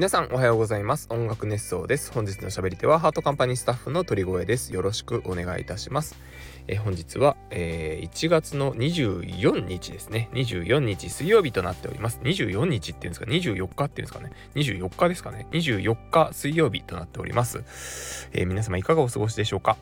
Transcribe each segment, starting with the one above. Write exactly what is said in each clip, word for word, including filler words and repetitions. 皆さんおはようございます。音楽熱奏です。本日の喋り手はハートカンパニースタッフの鳥越です。よろしくお願いいたします。えー、本日は、えー、いちがつのにじゅうよっかですね。にじゅうよっか水曜日となっております。にじゅうよっかっていうんですか、にじゅうよっかっていうんですかね、にじゅうよっかですかね、にじゅうよっか水曜日となっております。えー、皆様いかがお過ごしでしょうか。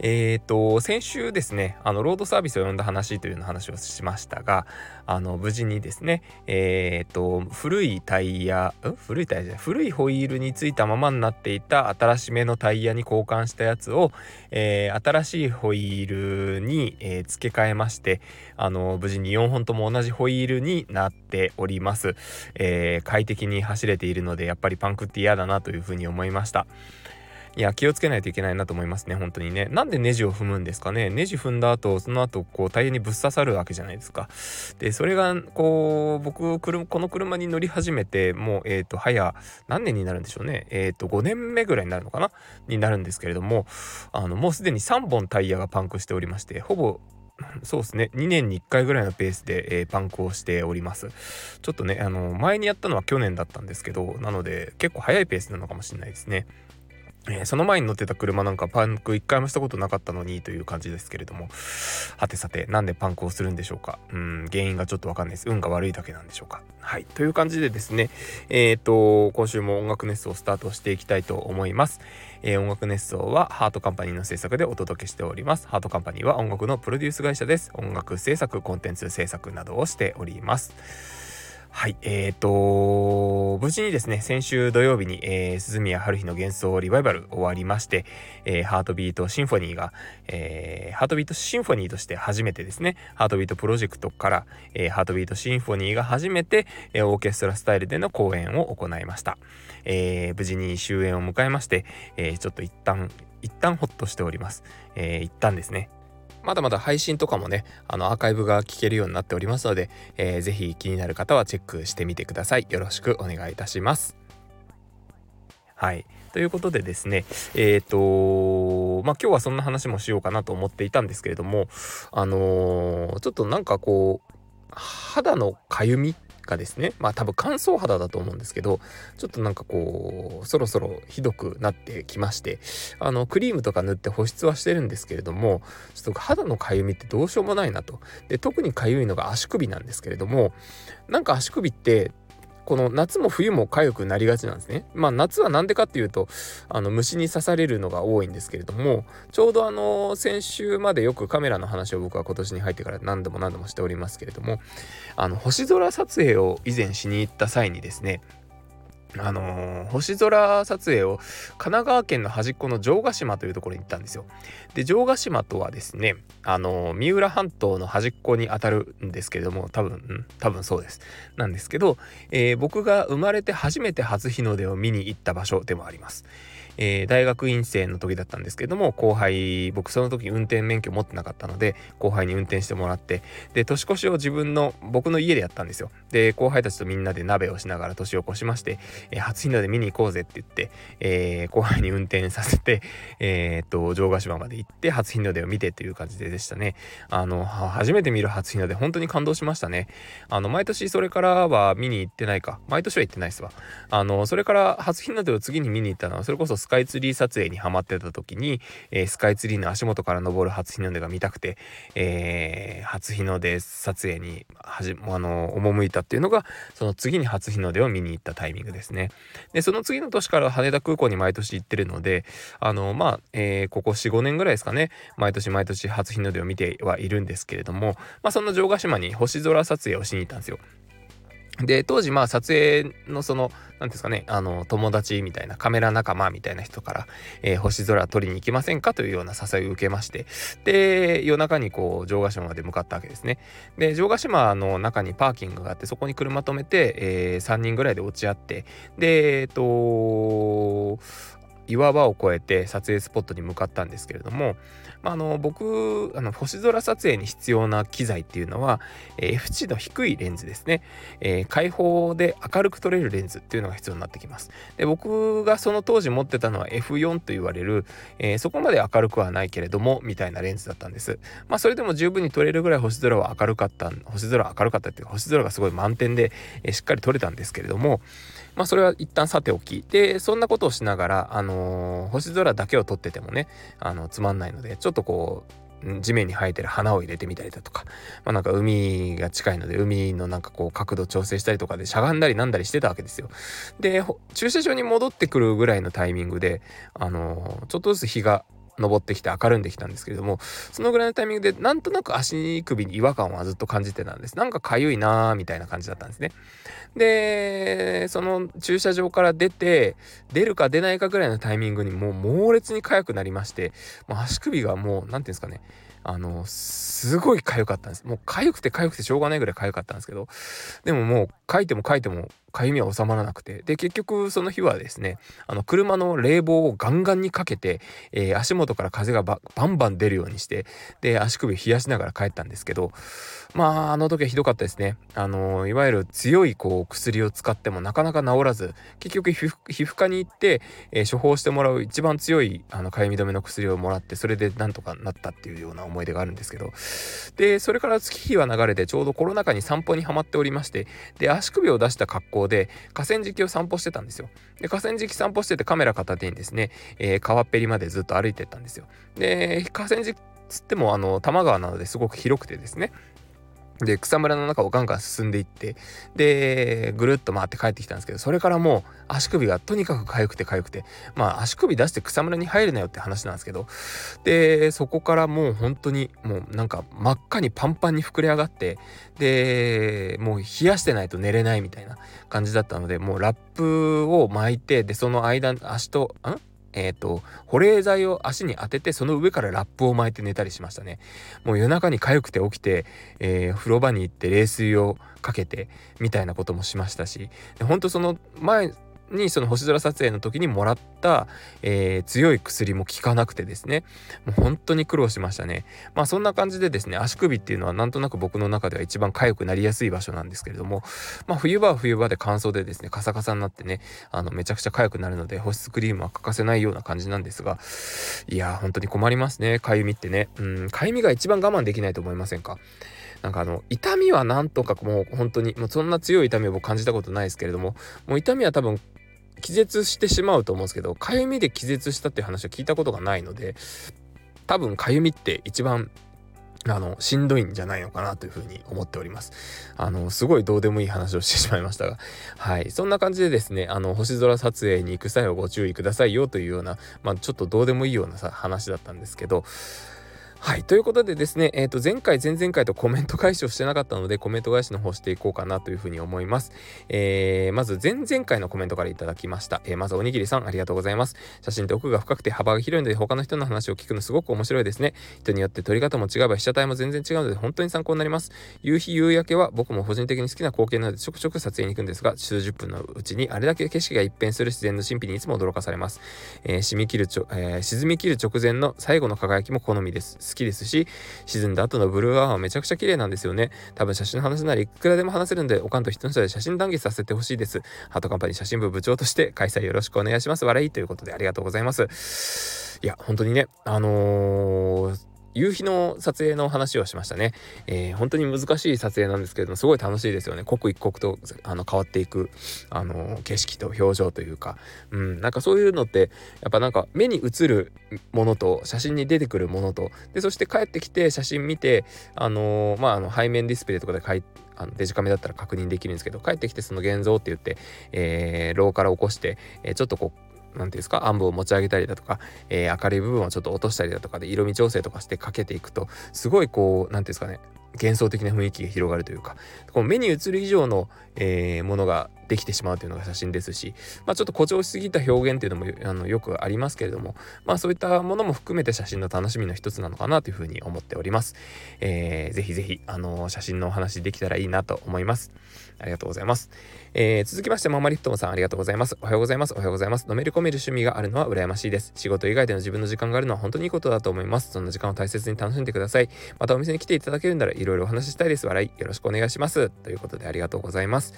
えーと、先週ですね、あの、ロードサービスを呼んだ話というような話をしましたが、あの、無事にですね、えーと、古いタイヤ、ん古いタイヤじゃない、古いホイールについたままになっていた新しめのタイヤに交換したやつを、えー、新しいホイールに、えー、付け替えまして、あの、無事によんほんとも同じホイールになっております。えー、快適に走れているので、やっぱりパンクって嫌だなというふうに思いました。いや、気をつけないといけないなと思いますね、本当にね。なんでネジを踏むんですかね。ネジ踏んだ後、その後こうタイヤにぶっ刺さるわけじゃないですか。で、それがこう僕この車に乗り始めてもうえっと早何年になるんでしょうね。えっとごねんめぐらいになるのかなになるんですけれども、あのもうすでにさんぼんタイヤがパンクしておりまして、ほぼそうですね、にねんにいっかいぐらいのペースで、えー、パンクをしております。ちょっとね、あの前にやったのは去年だったんですけど、なので結構早いペースなのかもしれないですね。えー、その前に乗ってた車なんかパンク一回もしたことなかったのにという感じですけれども、はてさてなんでパンクをするんでしょうか。うん、原因がちょっとわかんないです。運が悪いだけなんでしょうか。はい、という感じでですね、えーと今週も音楽熱奏をスタートしていきたいと思います。えー、音楽熱奏はハートカンパニーの制作でお届けしております。ハートカンパニーは音楽のプロデュース会社です。音楽制作、コンテンツ制作などをしております。はい、えーと無事にですね、先週土曜日に、えー、涼宮春日の幻想リバイバル終わりまして、えー、ハートビートシンフォニーが、えー、ハートビートシンフォニーとして初めてですね、ハートビートプロジェクトから、えー、ハートビートシンフォニーが初めて、えー、オーケストラスタイルでの公演を行いました。えー、無事に終演を迎えまして、えー、ちょっと一旦一旦ホッとしております。えー、一旦ですね、まだまだ配信とかもね、あのアーカイブが聞けるようになっておりますので、えー、ぜひ気になる方はチェックしてみてください。よろしくお願いいたします。はい。ということでですね、えっと、まあ今日はそんな話もしようかなと思っていたんですけれども、あのー、ちょっとなんかこう、肌のかゆみがですね、まあ多分乾燥肌だと思うんですけど、ちょっとなんかこうそろそろひどくなってきまして、あのクリームとか塗って保湿はしてるんですけれども、ちょっと肌のかゆみってどうしようもないなと。で、特にかゆいのが足首なんですけれども、なんか足首ってこの夏も冬も痒くなりがちなんですね。まあ夏はなんでかっていうと、あの虫に刺されるのが多いんですけれども、ちょうどあの先週までよくカメラの話を僕は今年に入ってから何度も何度もしておりますけれども、あの星空撮影を以前しに行った際にですね、あのー、星空撮影を神奈川県の端っこの城ヶ島というところに行ったんですよ。で、城ヶ島とはですね、あのー、三浦半島の端っこにあたるんですけれども、多分多分そうですなんですけど、えー、僕が生まれて初めて初日の出を見に行った場所でもあります。えー、大学院生の時だったんですけれども、後輩、僕その時運転免許持ってなかったので後輩に運転してもらって、で年越しを自分の僕の家でやったんですよ。で、後輩たちとみんなで鍋をしながら年を越しまして、えー、初日の出見に行こうぜって言って、えー、後輩に運転させて、えー、っと城ヶ島まで行って初日の出を見てという感じででしたね。あの初めて見る初日の出、本当に感動しましたね。あの毎年それからは見に行ってないか毎年は行ってないですわ。あのそれから初日の出を次に見に行ったのは、それこそスカイツリー撮影にハマってた時に、えー、スカイツリーの足元から登る初日の出が見たくて、えー、初日の出撮影にはじ、あの赴いたっていうのが、その次に初日の出を見に行ったタイミングですね。で、その次の年から羽田空港に毎年行ってるので、あのまあ、えー、ここ よんごねんぐらいですかね、毎年毎年初日の出を見てはいるんですけれども、まあ、その城ヶ島に星空撮影をしに行ったんですよ。で、当時まあ撮影のその何ですかね、あの友達みたいな、カメラ仲間みたいな人から、えー、星空撮りに行きませんかというような誘いを受けまして、で夜中にこう城ヶ島まで向かったわけですね。で、城ヶ島の中にパーキングがあって、そこに車止めて、えー、さんにんぐらいで落ち合って、でえっと岩場を越えて撮影スポットに向かったんですけれども、あの僕あの星空撮影に必要な機材っていうのは、えー、F 値の低いレンズですね、えー、開放で明るく撮れるレンズっていうのが必要になってきます。で僕がその当時持ってたのは エフよん と言われる、えー、そこまで明るくはないけれどもみたいなレンズだったんです。まあそれでも十分に撮れるぐらい星空は明るかった星空は明るかったっていうか星空がすごい満点で、えー、しっかり撮れたんですけれども、まあそれは一旦さておきで、そんなことをしながら、あのー、星空だけを撮っててもねあのつまんないので、ちょっとこう地面に生えてる花を入れてみたりだとか、まあ、なんか海が近いので海のなんかこう角度調整したりとかでしゃがんだりなんだりしてたわけですよ。で駐車場に戻ってくるぐらいのタイミングで、あのー、ちょっとずつ日が昇ってきて明るんできたんですけれども、そのぐらいのタイミングでなんとなく足首に違和感はずっと感じてたんです。なんか痒いなーみたいな感じだったんですね。でその駐車場から出て出るか出ないかぐらいのタイミングにもう猛烈に痒くなりまして、もう足首がもうなんていうんですかね、あのすごい痒かったんです。もう痒くて痒くてしょうがないぐらい痒かったんですけど、でももうかいてもかいても痒みは収まらなくて、で結局その日はですね、あの車の冷房をガンガンにかけて、えー、足元から風が バ, バンバン出るようにして、で足首冷やしながら帰ったんですけど、まああの時はひどかったですね。あのいわゆる強いこう薬を使ってもなかなか治らず、結局皮 膚, 皮膚科に行って、えー、処方してもらう一番強いあの痒み止めの薬をもらって、それでなんとかなったっていうような思い出があるんですけど、でそれから月日は流れてちょうどコロナ禍に散歩にはまっておりまして、で足首を出した格好で河川敷を散歩してたんですよ。で河川敷散歩しててカメラ片手にですね、えー、川っぺりまでずっと歩いてったんですよ。で河川敷つってもあの多摩川なのですごく広くてですね、で草むらの中をガンガン進んでいって、でぐるっと回って帰ってきたんですけど、それからもう足首がとにかく痒くて痒くて、まあ足首出して草むらに入るなよって話なんですけど、でそこからもう本当にもうなんか真っ赤にパンパンに膨れ上がって、でもう冷やしてないと寝れないみたいな感じだったので、もうラップを巻いて、でその間足とんえーと、保冷剤を足に当てて、その上からラップを巻いて寝たりしましたね。もう夜中に痒くて起きて、えー、風呂場に行って冷水をかけてみたいなこともしましたし、本当その前にその星空撮影の時にもらった、えー、強い薬も効かなくてですね、もう本当に苦労しましたね。まあそんな感じでですね、足首っていうのはなんとなく僕の中では一番痒くなりやすい場所なんですけれども、まあ冬場は冬場で乾燥でですねカサカサになってね、あのめちゃくちゃ痒くなるので保湿クリームは欠かせないような感じなんですが、いやー本当に困りますね、痒みってね。うん、痒みが一番我慢できないと思いませんか。なんかあの痛みはなんとかもう本当にもうそんな強い痛みを僕感じたことないですけれども、もう痛みは多分気絶してしまうと思うんですけど、かゆみで気絶したっていう話は聞いたことがないので、多分かゆみって一番あのしんどいんじゃないのかなというふうに思っております。あのすごいどうでもいい話をしてしまいましたが、はい、そんな感じでですね、あの星空撮影に行く際はご注意くださいよというような、まあ、ちょっとどうでもいいようなさ話だったんですけど、はい、ということでですね、えー、と前回前々回とコメント返しをしてなかったのでコメント返しの方していこうかなというふうに思います。えー、まず前々回のコメントからいただきました。えー、まずおにぎりさん、ありがとうございます。写真って奥が深くて幅が広いので他の人の話を聞くのすごく面白いですね。人によって撮り方も違えば被写体も全然違うので本当に参考になります。夕日夕焼けは僕も個人的に好きな光景なのでちょくちょく撮影に行くんですが、数十分のうちにあれだけ景色が一変する自然の神秘にいつも驚かされます。えー、染み切るちょ、えー、沈み切る直前の最後の輝きも好みです。好きですし、沈んだ後のブルーアワーめちゃくちゃ綺麗なんですよね。多分写真の話ならいくらでも話せるので、おかんと人の人で写真談義させてほしいです。ハートカンパニー写真部部長として開催よろしくお願いします。笑いということでありがとうございます。いや本当にね、あのー夕日の撮影の話をしましたね。えー、本当に難しい撮影なんですけれどもすごい楽しいですよね。刻一刻とあの変わっていくあの景色と表情というか、うん、なんかそういうのってやっぱなんか目に映るものと写真に出てくるものとで、そして帰ってきて写真見て、あのー、まああの背面ディスプレイとかで描いてあのデジカメだったら確認できるんですけど、帰ってきてその現像って言って、えー、ローから起こして、えー、ちょっとこうなんていうんですか、暗部を持ち上げたりだとか、えー、明るい部分をちょっと落としたりだとかで色味調整とかしてかけていくとすごいこうなんていうんですかね、幻想的な雰囲気が広がるというか、こう目に映る以上の、えー、ものができてしまうというのが写真ですし、まあ、ちょっと誇張しすぎた表現というのもあのよくありますけれども、まあ、そういったものも含めて写真の楽しみの一つなのかなというふうに思っております、えー、ぜひぜひあの写真のお話できたらいいなと思います。ありがとうございます、えー、続きましてママリフトンさん、ありがとうございます。おはようございます。おはようございます。のめり込める趣味があるのは羨ましいです。仕事以外での自分の時間があるのは本当にいいことだと思います。そんな時間を大切に楽しんでください。またお店に来ていただけるならいろいろお話ししたいです。笑い、よろしくお願いします。ということでありがとうございます。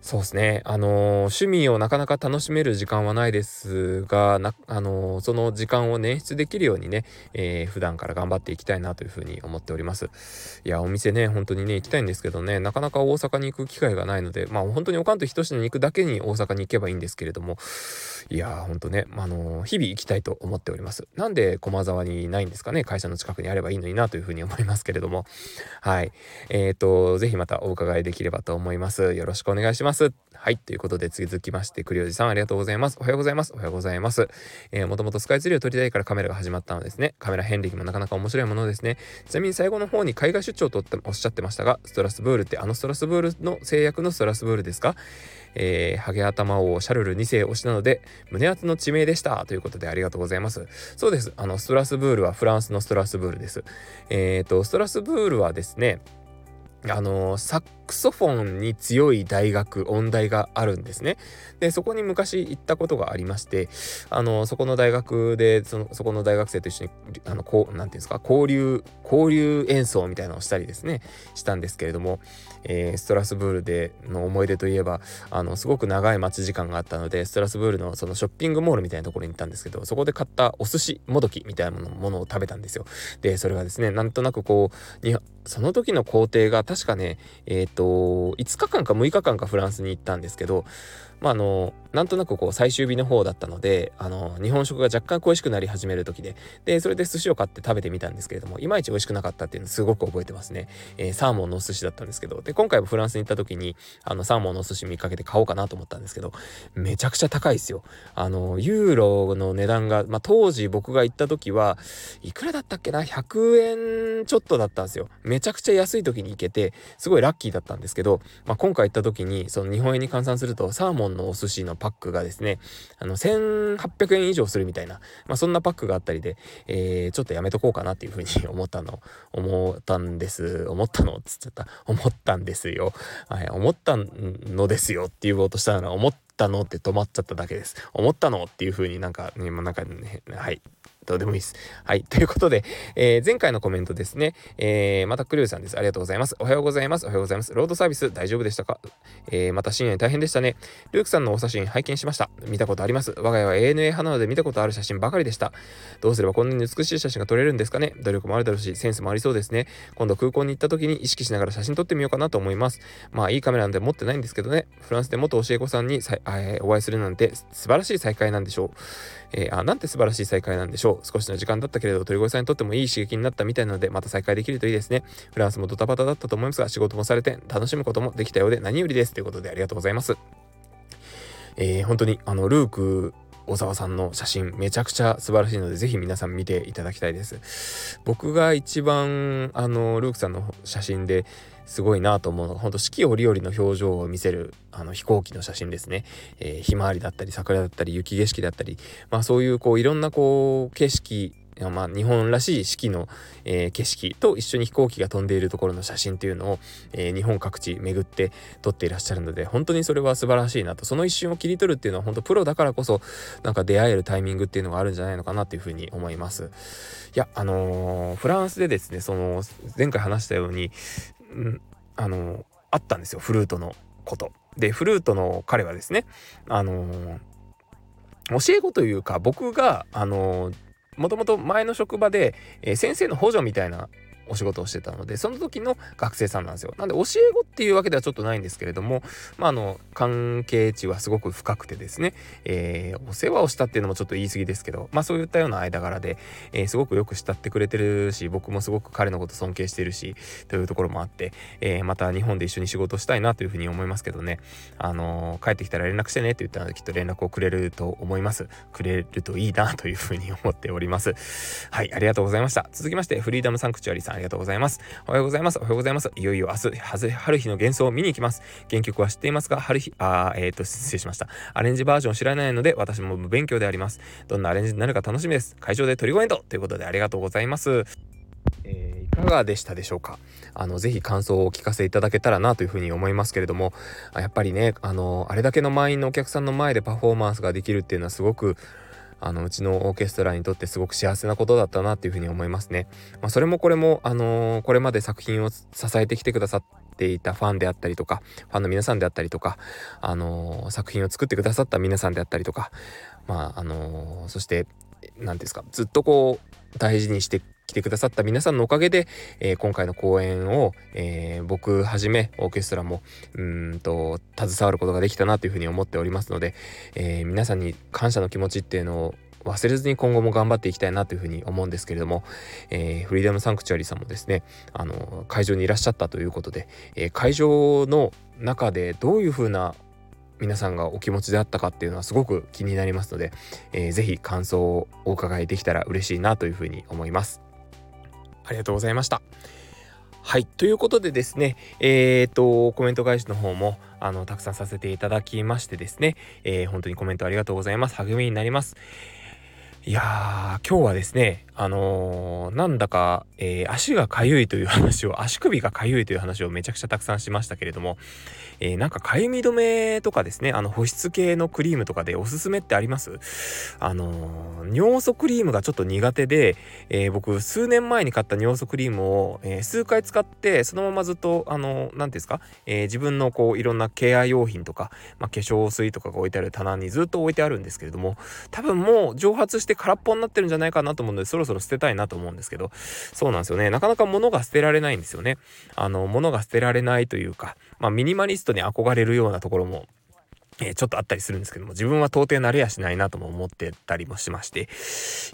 そうですね、あのー、趣味をなかなか楽しめる時間はないですがな、あのー、その時間を捻出できるようにね、えー、普段から頑張っていきたいなというふうに思っております。いや、お店ね、本当にね行きたいんですけどね、なかなか大阪に行く機会がないので、まあ本当におかんとひとしに行くだけに大阪に行けばいいんですけれども、いやー本当ね、あのー、日々行きたいと思っております。なんで駒沢にないんですかね。会社の近くにあればいいのになというふうに思いますけれども、はい、えーと、ぜひまたお伺いできればと思います。よろしくお願いします。はい、ということで続きまして栗尾さん、ありがとうございます。おはようございます。おはようございます。えー、もともとスカイツリーを撮りたいからカメラが始まったのですね。カメラ遍歴もなかなか面白いものですね。ちなみに最後の方に海外出張とおっしゃってましたが、ストラスブールってあのストラスブールの制約のストラスブールですか。えー、ハゲ頭王シャルルに世推しなので胸厚の地名でした、ということでありがとうございます。そうです、あのストラスブールはフランスのストラスブールです。えーとストラスブールはですね、あのー、サックソフォンに強い大学、音大があるんですね。でそこに昔行ったことがありまして、あのー、そこの大学でそのそこの大学生と一緒にあのこうなんていうんですか、交流交流演奏みたいなのをしたりですねしたんですけれども、えー、ストラスブールでの思い出といえば、あのすごく長い待ち時間があったのでストラスブールのそのショッピングモールみたいなところに行ったんですけど、そこで買ったお寿司もどきみたいなものを食べたんですよ。でそれがですね、なんとなくこうにその時の工程が確かね、えーと、いつかかんかむいかかんかフランスに行ったんですけど、まあ、あのなんとなくこう最終日の方だったので、あの日本食が若干恋しくなり始める時で、でそれで寿司を買って食べてみたんですけれども、いまいち美味しくなかったっていうのすごく覚えてますね。えー、サーモンのお寿司だったんですけど、で今回もフランスに行った時にあのサーモンのお寿司見かけて買おうかなと思ったんですけど、めちゃくちゃ高いですよ。あのユーロの値段が、まあ、当時僕が行った時はいくらだったっけな、ひゃくえんちょっとだったんですよ。めちゃくちゃ安い時に行けてすごいラッキーだったんですけど、まあ、今回行った時にその日本円に換算するとサーモンのお寿司のパックがですね、あのせんはっぴゃくえん以上するみたいな、まあ、そんなパックがあったりで、えー、ちょっとやめとこうかなっていうふうに思ったの思ったんです思ったのっつっちゃった思ったんですよ、はい、思ったのですよって言おうとしたなら思ったのって止まっちゃっただけです。思ったのっていうふうになんか、ね、なんかね、はいどうでもいいです。はい。ということで、えー、前回のコメントですね。えー、またクリュウさんです。ありがとうございます。おはようございます。おはようございます。ロードサービス大丈夫でしたか？えー、また深夜に大変でしたね。ルークさんのお写真拝見しました。見たことあります。我が家は エーエヌエー 派なので見たことある写真ばかりでした。どうすればこんなに美しい写真が撮れるんですかね。努力もあるだろうし、センスもありそうですね。今度空港に行った時に意識しながら写真撮ってみようかなと思います。まあいいカメラなんて持ってないんですけどね。フランスで元教え子さんにさ、えー、お会いするなんて素晴らしい再会なんでしょう。えー、あ、なんて素晴らしい再会なんでしょう。少しの時間だったけれど鳥越さんにとってもいい刺激になったみたいなので、また再開できるといいですね。フランスもドタバタだったと思いますが、仕事もされて楽しむこともできたようで何よりです、ということでありがとうございます。えー、本当にあのルーク小沢さんの写真めちゃくちゃ素晴らしいので、ぜひ皆さん見ていただきたいです。僕が一番あのルークさんの写真ですごいなと思うのが、本当四季折々の表情を見せるあの飛行機の写真ですね。えー、ひまわりだったり桜だったり雪景色だったり、まあそういうこういろんなこう景色、まあ、日本らしい四季の、えー、景色と一緒に飛行機が飛んでいるところの写真というのを、えー、日本各地巡って撮っていらっしゃるので、本当にそれは素晴らしいなと、その一瞬を切り取るっていうのは本当プロだからこそなんか出会えるタイミングっていうのがあるんじゃないのかなというふうに思います。いやあのー、フランスでですね、その前回話したように、うん、あのー、あったんですよ、フルートのことで、フルートの彼はですね、あのー、教え子というか、僕があのーもともと前の職場で、えー、先生の補助みたいなお仕事をしてたので、その時の学生さんなんですよ。なんで教え子っていうわけではちょっとないんですけれども、まあ、あの関係値はすごく深くてですね、えー、お世話をしたっていうのもちょっと言い過ぎですけど、まあそういったような間柄で、えー、すごくよく慕ってくれてるし、僕もすごく彼のこと尊敬してるしというところもあって、えー、また日本で一緒に仕事したいなというふうに思いますけどね。あのー、帰ってきたら連絡してねって言ったので、きっと連絡をくれると思います。くれるといいなというふうに思っております。はい、ありがとうございました。続きましてフリーダムサンクチュアリさん、りがとうございます。おはようございます。おはようございます。いよいよ明日春日の幻想を見に行きます。原曲は知っていますが、春日あーえー、っと失礼しました。アレンジバージョン知らないので私も無勉強であります。どんなアレンジになるか楽しみです。会場で鳥越エンドということで、ありがとうございます。えーいかがでしたでしょうか。あのぜひ感想をお聞かせいただけたらなというふうに思いますけれども、やっぱりね、あのあれだけの満員のお客さんの前でパフォーマンスができるっていうのはすごくあのうちのオーケストラにとってすごく幸せなことだったなというふうに思いますね。まあ、それもこれもあのこれまで作品を支えてきてくださっていたファンであったりとか、ファンの皆さんであったりとか、あの作品を作ってくださった皆さんであったりとか、まああのそして何ですか、ずっとこう大事にして来てくださった皆さんのおかげで、えー、今回の公演を、えー、僕はじめオーケストラもうーんと携わることができたなというふうに思っておりますので、えー、皆さんに感謝の気持ちっていうのを忘れずに今後も頑張っていきたいなというふうに思うんですけれども、えー、フリーダムサンクチュアリさんもですね、あの会場にいらっしゃったということで、えー、会場の中でどういうふうな皆さんがお気持ちであったかっていうのはすごく気になりますので、えー、ぜひ感想をお伺いできたら嬉しいなというふうに思います。ありがとうございました。はい、ということでですね、えー、っとコメント返しの方もあのたくさんさせていただきましてですね、えー、本当にコメントありがとうございます。励みになります。いやー、今日はですね、あのー、なんだか、えー、足がかゆいという話を足首がかゆいという話をめちゃくちゃたくさんしましたけれども、えー、なんかかゆみ止めとかですね、あの保湿系のクリームとかでおすすめってあります？あのー、尿素クリームがちょっと苦手で、えー、僕数年前に買った尿素クリームを、えー、数回使ってそのままずっとあのー、なんていうんですか、えー、自分のこういろんなケア用品とか、まあ、化粧水とかが置いてある棚にずっと置いてあるんですけれども、多分もう蒸発して空っぽになってるんじゃないかなと思うので、そろそろ捨てたいなと思うんですけど、そうなんですよね、なかなか物が捨てられないんですよね。あの物が捨てられないというか、まあ、ミニマリストに憧れるようなところも、えー、ちょっとあったりするんですけども、自分は到底慣れやしないなとも思ってたりもしまして、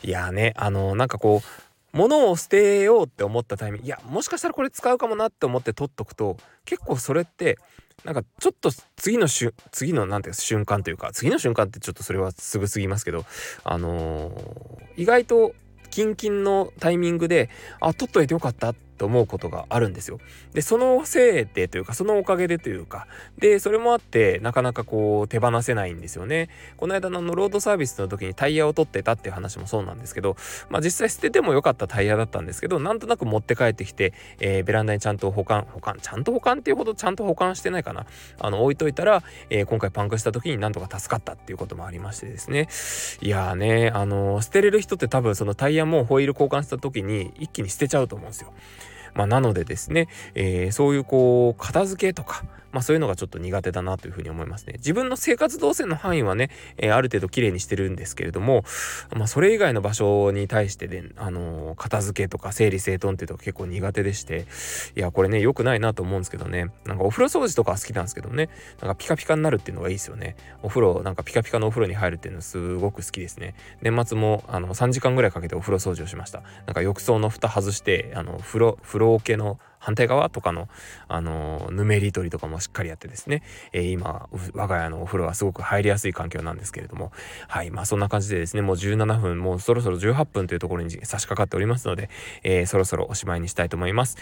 いやーね、あのー、なんかこう物を捨てようって思ったタイミング、いやもしかしたらこれ使うかもなって思って取っとくと、結構それってなんかちょっと次のしゅ次のなんていうか瞬間というか、次の瞬間ってちょっとそれはすぐ過ぎますけど、あのー、意外とキンキンのタイミングで、あ、取っといてよかったと思うことがあるんですよ。で、そのせいでというか、そのおかげでというか、でそれもあってなかなかこう手放せないんですよね。この間のロードサービスの時にタイヤを取ってたっていう話もそうなんですけど、まあ実際捨ててもよかったタイヤだったんですけど、なんとなく持って帰ってきて、えー、ベランダにちゃんと保管保管ちゃんと保管っていうほどちゃんと保管してないかな、あの置いといたら、えー、今回パンクした時になんとか助かったっていうこともありましてですね、いやーね、あのー、捨てれる人って多分そのタイヤもホイール交換した時に一気に捨てちゃうと思うんですよ。まあ、なのでですね、えー、そういうこう片付けとか、まあ、そういうのがちょっと苦手だなというふうに思いますね。自分の生活動線の範囲はね、えー、ある程度きれいにしてるんですけれども、まあ、それ以外の場所に対してで、あのー、片付けとか整理整頓っていうのが結構苦手でして、いやこれね良くないなと思うんですけどね。なんかお風呂掃除とかは好きなんですけどね、なんかピカピカになるっていうのがいいですよね。お風呂なんかピカピカのお風呂に入るっていうのすごく好きですね。年末もあのさんじかんぐらいかけてお風呂掃除をしました。なんか浴槽の蓋外して、あの風呂風呂桶の反対側とかの、あのー、ぬめり取りとかもしっかりやってですね、えー、今我が家のお風呂はすごく入りやすい環境なんですけれども、はい、まあそんな感じでですね、もうじゅうななふん、もうそろそろじゅうはっぷんというところに差し掛かっておりますので、えー、そろそろおしまいにしたいと思います。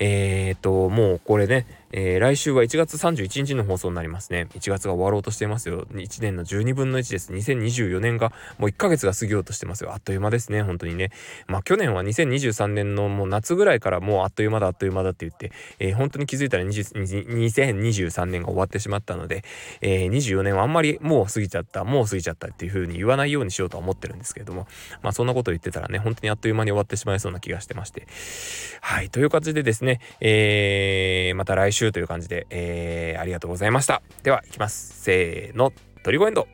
えー、っともうこれね、えー、来週はいちがつさんじゅういちにちの放送になりますね。いちがつが終わろうとしていますよ。いちねんのじゅうにぶんのいちです。にせんにじゅうよねんがもういっかげつが過ぎようとしてますよ。あっという間ですね、本当にね。まあ去年はにせんにじゅうさんねんのもう夏ぐらいからもうあっという間だあっという間だって言って、えー、本当に気づいたらにせんにじゅうさんねんが終わってしまったので、えー、にじゅうよねんはあんまりもう過ぎちゃったもう過ぎちゃったっていう風に言わないようにしようとは思ってるんですけれども、まあそんなこと言ってたらね、本当にあっという間に終わってしまいそうな気がしてまして、はい、という感じでですね、えー、また来週という感じで、えー、ありがとうございました。では行きます。せーの、鳥越エンド。